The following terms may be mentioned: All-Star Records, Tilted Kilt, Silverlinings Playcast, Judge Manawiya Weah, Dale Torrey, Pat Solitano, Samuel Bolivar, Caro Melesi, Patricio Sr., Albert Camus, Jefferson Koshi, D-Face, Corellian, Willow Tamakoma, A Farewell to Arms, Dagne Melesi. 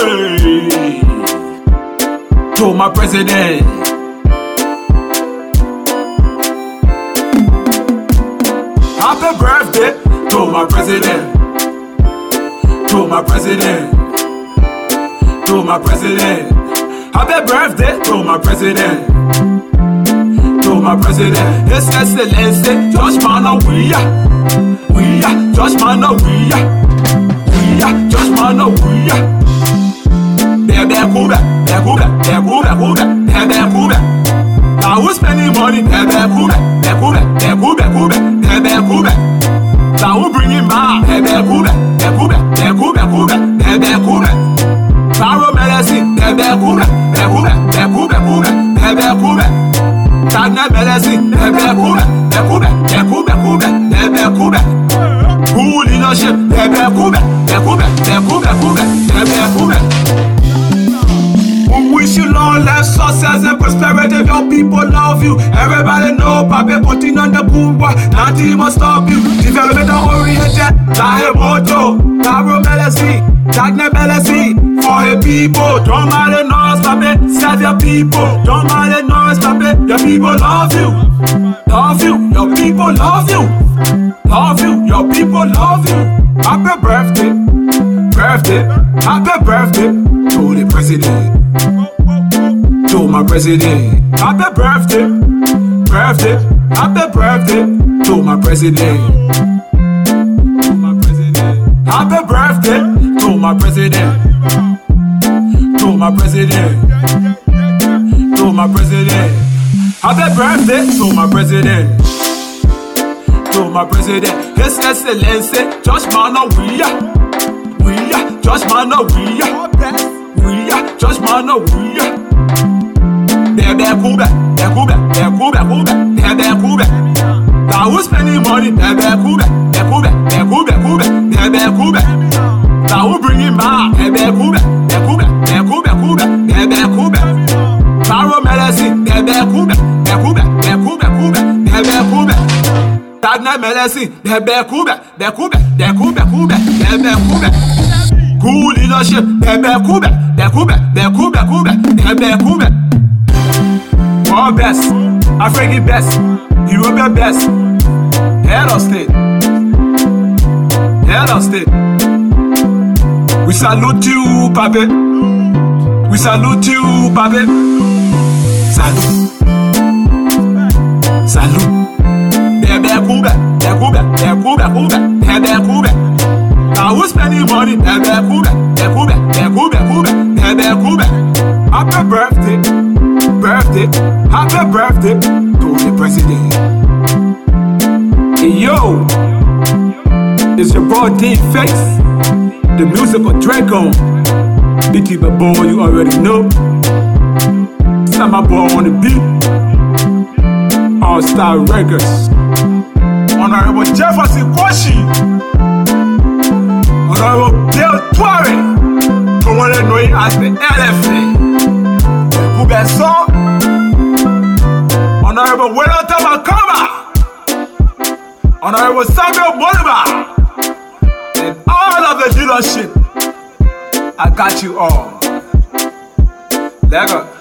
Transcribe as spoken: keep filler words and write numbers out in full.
Hey. To my president. Happy birthday to my president. To my president. To my president. Happy birthday to my president. To my president. His Excellency Judge Manawiya Weah. Judge Manawiya Weah. Judge Manawiya. They're cool, they're cool, they're cool, they're cool, they're cool. I was spending money, they're cool, they're cool, they're cool, they're cool, they're cool. I will bring him back, they're cool, they're cool, they're cool, they're cool, they're cool. Power medicine, they're cool, they're cool, they're cool, they're cool, they're cool. Tagna medicine, they're cool, they're cool, they're cool, they're cool, they're cool. Cool leadership, they're cool, they're cool, they're cool, they're cool, they're cool. Wish you long life, success and prosperity. Your people love you. Everybody know Pape putting on the boomba. Nothing must stop you. Development oriented. That motto. Caro Melesi. Dagne Melesi. For the people. Don't mind the noise, Pape. Serve your people. Don't mind the noise, Pape. Your people love you. Love you. Your people love you. Love you. Your people love you. Happy birthday. Birthday. Happy birthday to the president. To my president, happy birthday, birthday, happy birthday. To my president, to my president, happy birthday. To my president, to my president, to my president, happy birthday. To my president, to my president, His Excellency Judge Manawiya Weah, Judge Manawiya Weah, Judge Manawiya. They're they're cool, they're cool, they're cool, they're cool, they're they're cool. I was spending money, they're they're cool, they're cool, they're cool, they're cool, they're they're cool. I will bring him back, they're they're cool, they're cool, they're cool, they're cool, they're they're cool. Power medicine, they're they're cool, they're cool, they're cool, they're cool, they're they're cool. Tagna medicine, they're they're cool, they're cool, they're cool, they're cool, they're they're cool. Cool leadership, they're they're cool, they're cool, they're cool, they're cool, they're they're cool. All best, African best, European best, head of state, head of state. We salute you, Pape. We salute you, Pape. Salute, salute. They're they're cool, they're cool, they're cool, they're cool, they're cool. I was spending money, they're they're cool, they're cool, they're cool, they're they're cool. Happy birthday. Birthday, happy birthday to the president. Hey, yo, it's your boy D-Face, the musical Draco. Big keep a boy, you already know. Sam my boy on the beat. All-Star Records. Honorable Jefferson Koshi. Honorable Dale Torrey. You want to know it as the elephant. Besson, Honorable Willow Tamakoma, Honorable Samuel Bolivar, and all of the dealership. I got you all. Lego.